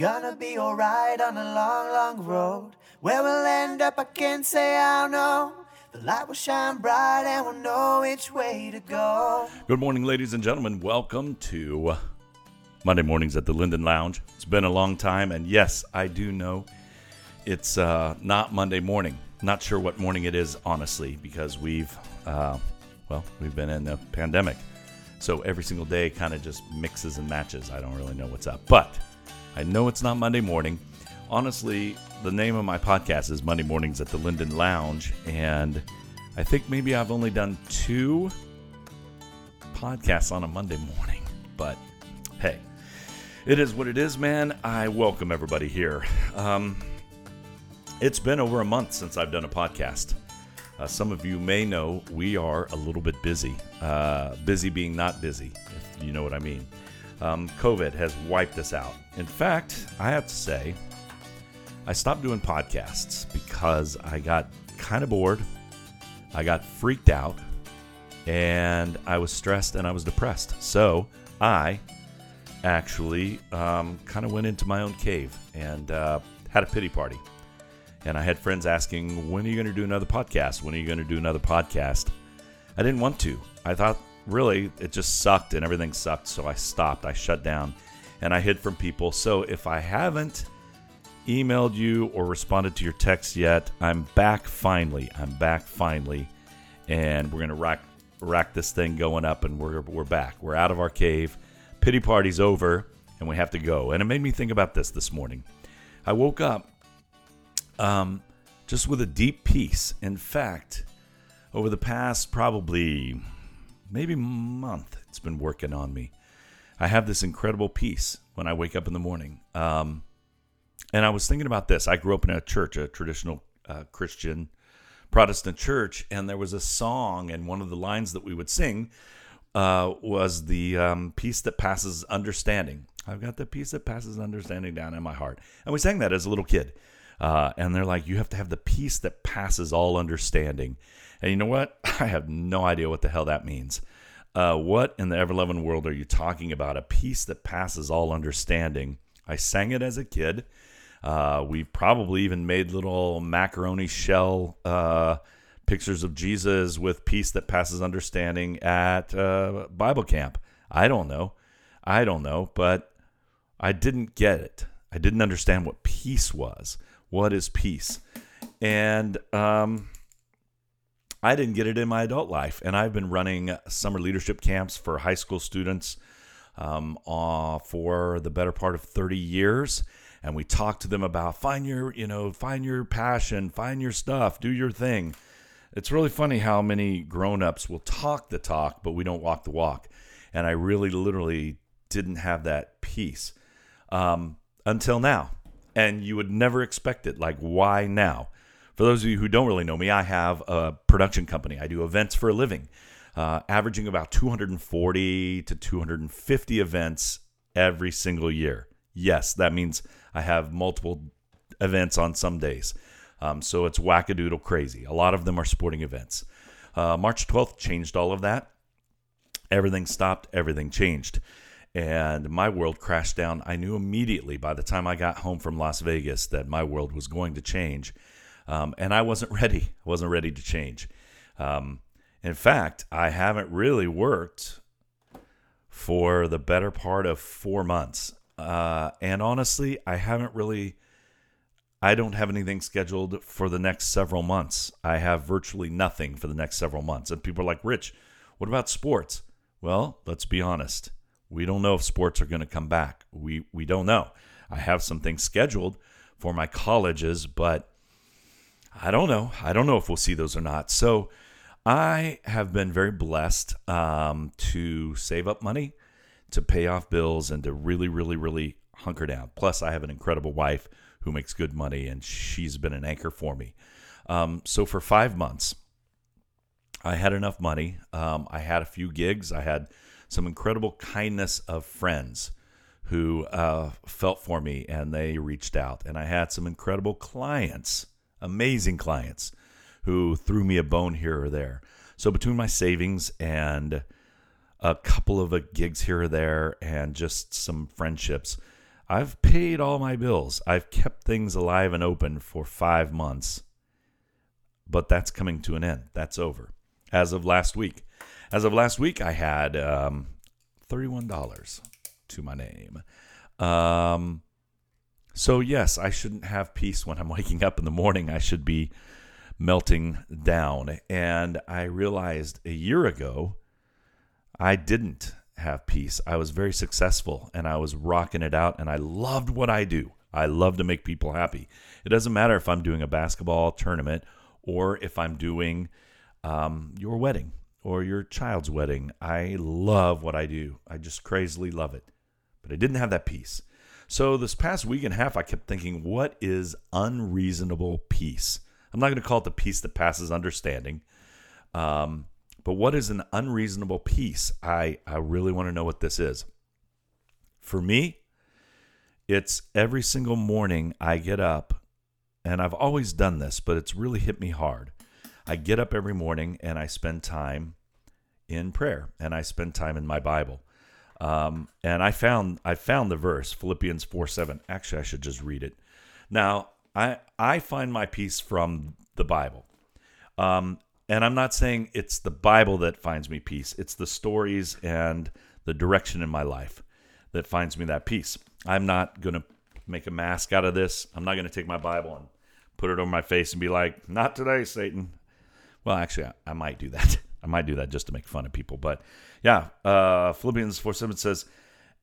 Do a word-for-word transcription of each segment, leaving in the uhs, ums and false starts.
Gonna be alright on a long, long road. Where we'll end up, I can't say I know. The light will shine bright and we'll know which way to go. Good morning, ladies and gentlemen. Welcome to Monday mornings at the Linden Lounge. It's been a long time, and yes, I do know it's uh, not Monday morning. Not sure what morning it is, honestly, because we've, uh, well, we've been in the pandemic. So every single day kind of just mixes and matches. I don't really know what's up, but I know it's not Monday morning. Honestly, the name of my podcast is Monday Mornings at the Linden Lounge, and I think maybe I've only done two podcasts on a Monday morning, but hey, it is what it is, man. I welcome everybody here. Um, it's been over a month since I've done a podcast. Uh, some of you may know we are a little bit busy, uh, busy being not busy, if you know what I mean. Um, COVID has wiped us out. In fact, I have to say, I stopped doing podcasts because I got kind of bored, I got freaked out, and I was stressed and I was depressed. So I actually um, kind of went into my own cave and uh, had a pity party. And I had friends asking, when are you going to do another podcast? When are you going to do another podcast? I didn't want to. I thought, really, it just sucked and everything sucked. So I stopped. I shut down and I hid from people. So if I haven't emailed you or responded to your text yet, I'm back finally. I'm back finally. And we're going to rack rack this thing going up, and we're we're back. We're out of our cave. Pity party's over and we have to go. And it made me think about this this morning. I woke up um, just with a deep peace. In fact, over the past probably maybe month, it's been working on me. I have this incredible peace when I wake up in the morning. Um, and I was thinking about this. I grew up in a church, a traditional uh, Christian Protestant church, and there was a song, and one of the lines that we would sing uh, was the um, peace that passes understanding. I've got the peace that passes understanding down in my heart. And we sang that as a little kid. Uh, and they're like, you have to have the peace that passes all understanding. And you know what? I have no idea what the hell that means. Uh, what in the ever-loving world are you talking about? A peace that passes all understanding. I sang it as a kid. Uh, we probably even made little macaroni shell uh, pictures of Jesus with peace that passes understanding at uh, Bible camp. I don't know. I don't know, but I didn't get it. I didn't understand what peace was. What is peace? And um, I didn't get it in my adult life. And I've been running summer leadership camps for high school students um, uh, for the better part of thirty years. And we talk to them about find your, you know, find your passion, find your stuff, do your thing. It's really funny how many grown-ups will talk the talk, but we don't walk the walk. And I really literally didn't have that peace um, until now. And you would never expect it. Like, why now? For those of you who don't really know me, I have a production company. I do events for a living, uh, averaging about two hundred forty to two hundred fifty events every single year. Yes, that means I have multiple events on some days. Um, so it's wackadoodle crazy. A lot of them are sporting events. Uh, March twelfth changed all of that. Everything stopped. Everything changed. And my world crashed down. I knew immediately by the time I got home from Las Vegas that my world was going to change. Um, and I wasn't ready. I wasn't ready to change. Um, in fact, I haven't really worked for the better part of four months. Uh, and honestly, I haven't really, I don't have anything scheduled for the next several months. I have virtually nothing for the next several months. And people are like, Rich, what about sports? Well, let's be honest. We don't know if sports are going to come back. We we don't know. I have some things scheduled for my colleges, but I don't know. I don't know if we'll see those or not. So I have been very blessed um, to save up money, to pay off bills, and to really, really, really hunker down. Plus, I have an incredible wife who makes good money, and she's been an anchor for me. Um, so for five months, I had enough money. Um, I had a few gigs. I had some incredible kindness of friends who uh, felt for me, and they reached out. And I had some incredible clients, amazing clients, who threw me a bone here or there. So between my savings and a couple of gigs here or there and just some friendships, I've paid all my bills. I've kept things alive and open for five months. But that's coming to an end. That's over. As of last week. As of last week, I had um, thirty-one dollars to my name. Um, so, yes, I shouldn't have peace when I'm waking up in the morning. I should be melting down. And I realized a year ago, I didn't have peace. I was very successful, and I was rocking it out, and I loved what I do. I love to make people happy. It doesn't matter if I'm doing a basketball tournament or if I'm doing um, your wedding or your child's wedding. I love what I do. I just crazily love it. But I didn't have that peace. So this past week and a half, I kept thinking, what is unreasonable peace? I'm not going to call it the peace that passes understanding. Um, but what is an unreasonable peace? I, I really want to know what this is. For me, it's every single morning I get up, and I've always done this, but it's really hit me hard. I get up every morning and I spend time in prayer, and I spend time in my Bible. Um, and I found I found the verse, Philippians four seven. Actually, I should just read it. Now, I I find my peace from the Bible. Um, and I'm not saying it's the Bible that finds me peace. It's the stories and the direction in my life that finds me that peace. I'm not going to make a mask out of this. I'm not going to take my Bible and put it over my face and be like, not today, Satan. Well, actually, I, I might do that. I might do that just to make fun of people. But yeah, uh, Philippians four seven says,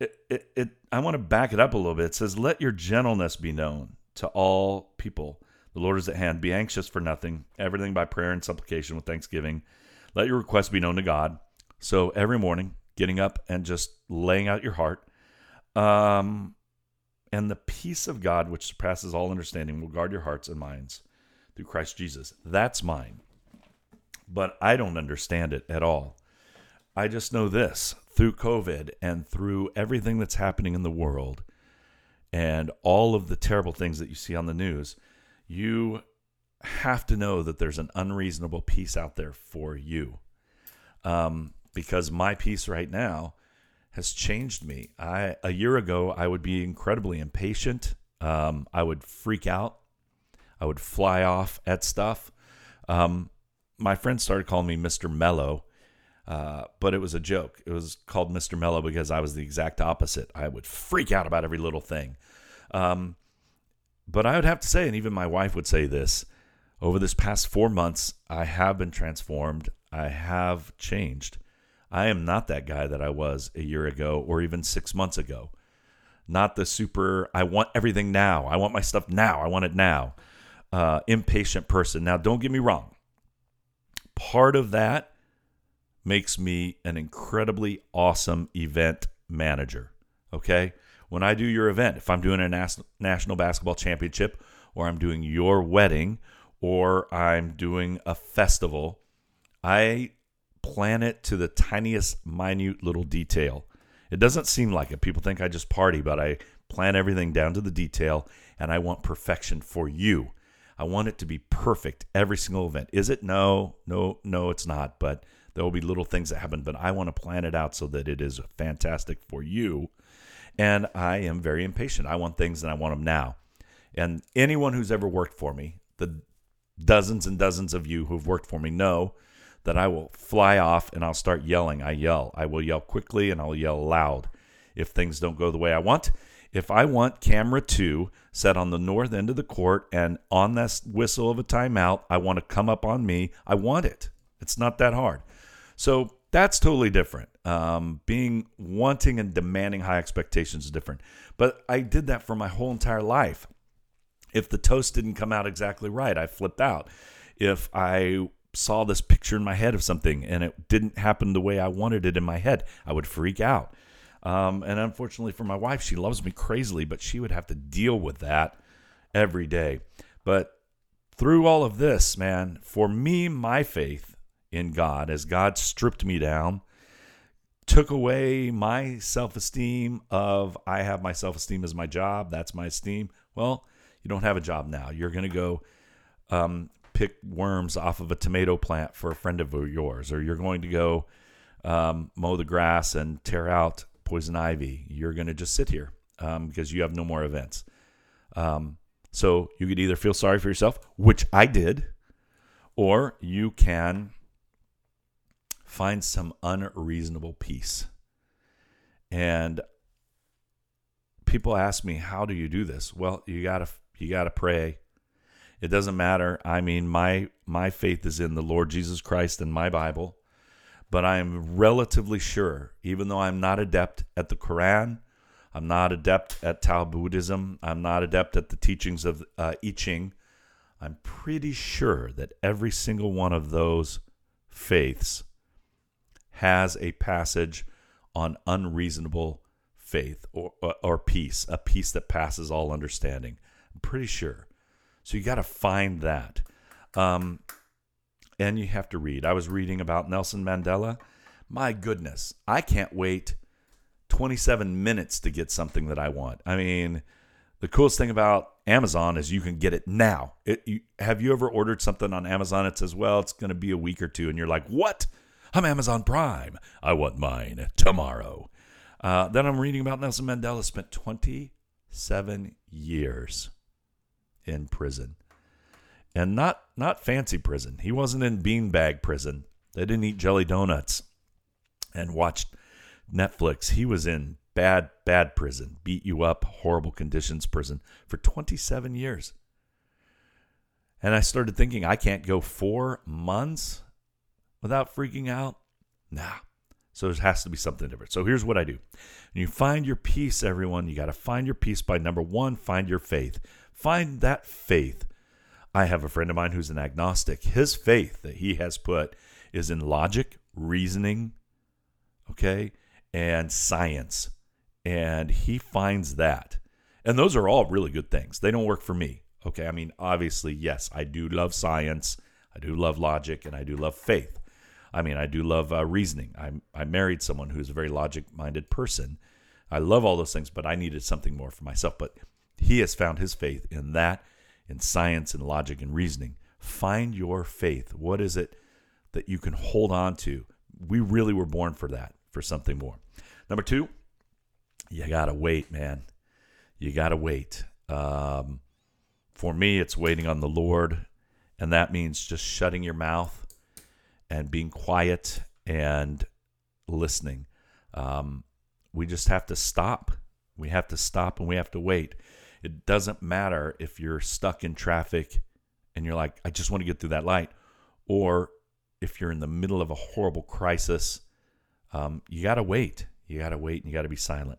it, it, it, I want to back it up a little bit. It says, let your gentleness be known to all people. The Lord is at hand. Be anxious for nothing. Everything by prayer and supplication with thanksgiving. Let your requests be known to God. So every morning, getting up and just laying out your heart. Um, and the peace of God, which surpasses all understanding, will guard your hearts and minds through Christ Jesus. That's mine. But I don't understand it at all. I just know this, through COVID and through everything that's happening in the world and all of the terrible things that you see on the news, you have to know that there's an unreasonable peace out there for you. Um, because my peace right now has changed me. I, a year ago, I would be incredibly impatient. Um, I would freak out. I would fly off at stuff. Um, My friend started calling me Mister Mellow, uh, but it was a joke. It was called Mister Mellow because I was the exact opposite. I would freak out about every little thing. Um, but I would have to say, and even my wife would say this, over this past four months, I have been transformed. I have changed. I am not that guy that I was a year ago or even six months ago. Not the super, I want everything now. I want my stuff now. I want it now. Uh, impatient person. Now, don't get me wrong. Part of that makes me an incredibly awesome event manager, okay? When I do your event, if I'm doing a nas- national basketball championship, or I'm doing your wedding, or I'm doing a festival, I plan it to the tiniest, minute little detail. It doesn't seem like it. People think I just party, but I plan everything down to the detail, and I want perfection for you. I want it to be perfect every single event. Is it? No, no, no, it's not. But there will be little things that happen. But I want to plan it out so that it is fantastic for you. And I am very impatient. I want things and I want them now. And anyone who's ever worked for me, the dozens and dozens of you who've worked for me know that I will fly off and I'll start yelling. I yell. I will yell quickly and I'll yell loud if things don't go the way I want. If I want camera two set on the north end of the court and on this whistle of a timeout, I want to come up on me. I want it. It's not that hard. So that's totally different. Um, being wanting and demanding high expectations is different. But I did that for my whole entire life. If the toast didn't come out exactly right, I flipped out. If I saw this picture in my head of something and it didn't happen the way I wanted it in my head, I would freak out. Um, and unfortunately for my wife, she loves me crazily, but she would have to deal with that every day. But through all of this, man, for me, my faith in God, as God stripped me down, took away my self-esteem of, I have my self-esteem as my job. That's my esteem. Well, you don't have a job now. You're going to go um, pick worms off of a tomato plant for a friend of yours, or you're going to go um, mow the grass and tear out poison ivy. You're going to just sit here um, because you have no more events. Um, so you could either feel sorry for yourself, which I did, or you can find some unreasonable peace. And people ask me, how do you do this? Well, you gotta you gotta pray. It doesn't matter. I mean, my my faith is in the Lord Jesus Christ and my Bible, but I am relatively sure, even though I'm not adept at the Quran, I'm not adept at Tao Buddhism, I'm not adept at the teachings of uh, I Ching, I'm pretty sure that every single one of those faiths has a passage on unreasonable faith or, or, or peace, a peace that passes all understanding. I'm pretty sure. So you got to find that. Um, and you have to read. I was reading about Nelson Mandela. My goodness, I can't wait twenty-seven minutes to get something that I want. I mean, the coolest thing about Amazon is you can get it now. It, you, have you ever ordered something on Amazon? It says, well, it's going to be a week or two. And you're like, what? I'm Amazon Prime. I want mine tomorrow. Uh, then I'm reading about Nelson Mandela spent twenty-seven years in prison, and not not fancy prison. He wasn't in beanbag prison. They didn't eat jelly donuts and watch Netflix. He was in bad, bad prison, beat you up, horrible conditions prison for twenty-seven years. And I started thinking, I can't go four months without freaking out. Nah. So there has to be something different. So here's what I do. When you find your peace, everyone, you got to find your peace by, number one, find your faith. Find that faith. I have a friend of mine who's an agnostic. His faith that he has put is in logic, reasoning, okay, and science. And he finds that. And those are all really good things. They don't work for me, okay? I mean, obviously, yes, I do love science. I do love logic, and I do love faith. I mean, I do love uh, reasoning. I I married someone who's a very logic-minded person. I love all those things, but I needed something more for myself. But he has found his faith in that, in science and logic and reasoning. Find your faith. What is it that you can hold on to? We really were born for that, for something more. Number two, you got to wait, man. You got to wait. Um, for me, it's waiting on the Lord, and that means just shutting your mouth and being quiet and listening. Um, we just have to stop. We have to stop and we have to wait. It doesn't matter if you're stuck in traffic and you're like, I just want to get through that light. Or if you're in the middle of a horrible crisis, um, you got to wait. You got to wait and you got to be silent.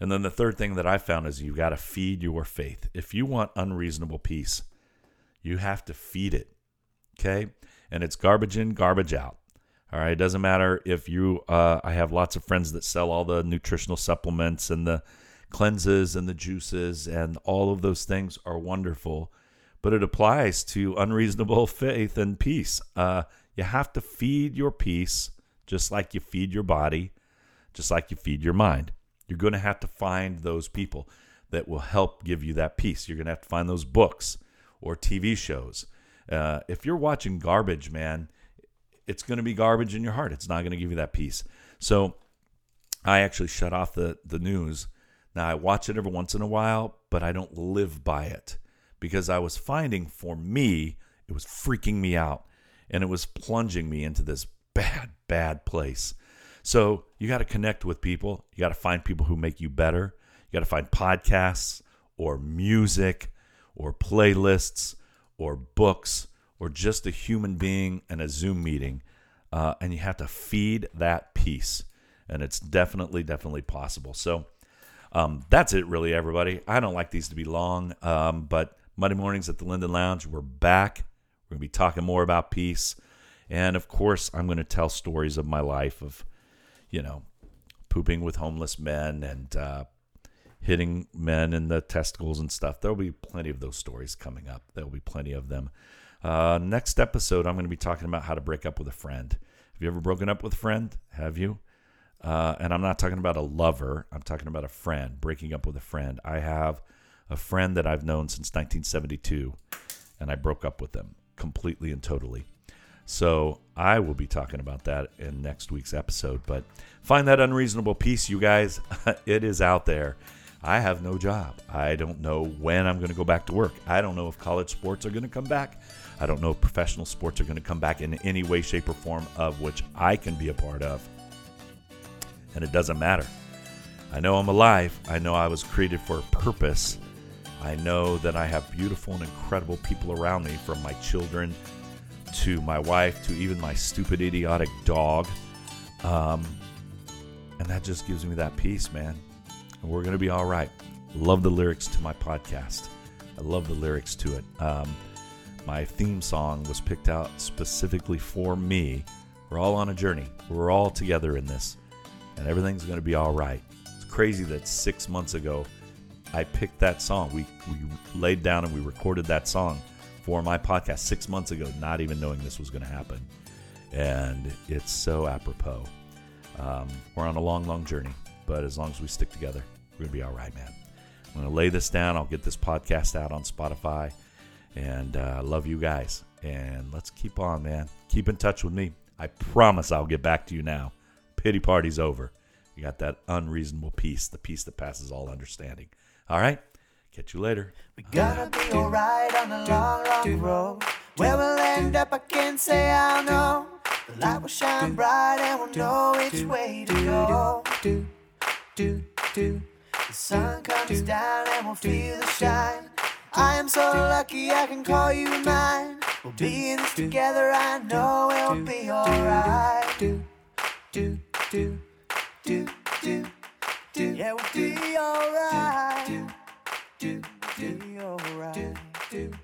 And then the third thing that I found is you got to feed your faith. If you want unreasonable peace, you have to feed it. Okay? And it's garbage in, garbage out. All right. It doesn't matter if you, uh, I have lots of friends that sell all the nutritional supplements and the cleanses and the juices, and all of those things are wonderful, but it applies to unreasonable faith and peace. Uh, you have to feed your peace just like you feed your body, just like you feed your mind. You're going to have to find those people that will help give you that peace. You're going to have to find those books or T V shows. Uh, if you're watching garbage, man, it's going to be garbage in your heart. It's not going to give you that peace. So I actually shut off the, the news. Now, I watch it every once in a while, but I don't live by it, because I was finding, for me, it was freaking me out, and it was plunging me into this bad, bad place. So you got to connect with people. You got to find people who make you better. You got to find podcasts or music or playlists or books, or just a human being and a Zoom meeting, uh, and you have to feed that peace, and it's definitely, definitely possible. So um, that's it, really, everybody. I don't like these to be long, um, but Monday mornings at the Linden Lounge, we're back. We're going to be talking more about peace, and of course, I'm going to tell stories of my life of, you know, pooping with homeless men and uh, hitting men in the testicles and stuff. There'll be plenty of those stories coming up. There'll be plenty of them. Uh, next episode, I'm going to be talking about how to break up with a friend. Have you ever broken up with a friend? Have you? Uh, and I'm not talking about a lover. I'm talking about a friend, breaking up with a friend. I have a friend that I've known since nineteen seventy-two, and I broke up with them completely and totally. So I will be talking about that in next week's episode. But find that unreasonable peace, you guys. It is out there. I have no job. I don't know when I'm going to go back to work. I don't know if college sports are going to come back. I don't know if professional sports are going to come back in any way, shape, or form of which I can be a part of. And it doesn't matter. I know I'm alive. I know I was created for a purpose. I know that I have beautiful and incredible people around me, from my children to my wife to even my stupid, idiotic dog. Um, and that just gives me that peace, man. And we're going to be all right. Love the lyrics to my podcast. I love the lyrics to it. Um, my theme song was picked out specifically for me. We're all on a journey. We're all together in this. And everything's going to be all right. It's crazy that six months ago, I picked that song. We we laid down and we recorded that song for my podcast six months ago, not even knowing this was going to happen. And it's so apropos. Um, we're on a long, long journey. But as long as we stick together, we're going to be all right, man. I'm going to lay this down. I'll get this podcast out on Spotify. And I uh, love you guys. And let's keep on, man. Keep in touch with me. I promise I'll get back to you now. Pity party's over. You got that unreasonable peace, the peace that passes all understanding. All right? Catch you later. We gotta be all right on the long, long road. Where we'll end up, I can't say I know. The light will shine bright and we'll know which way to go. Do, do. The sun comes down and we'll feel the shine. I am so lucky I can call you mine. We'll be in this together, I know it'll be alright. Do, do, do, do, do, do. Yeah, we'll be alright. Do, do, do, do, do, do.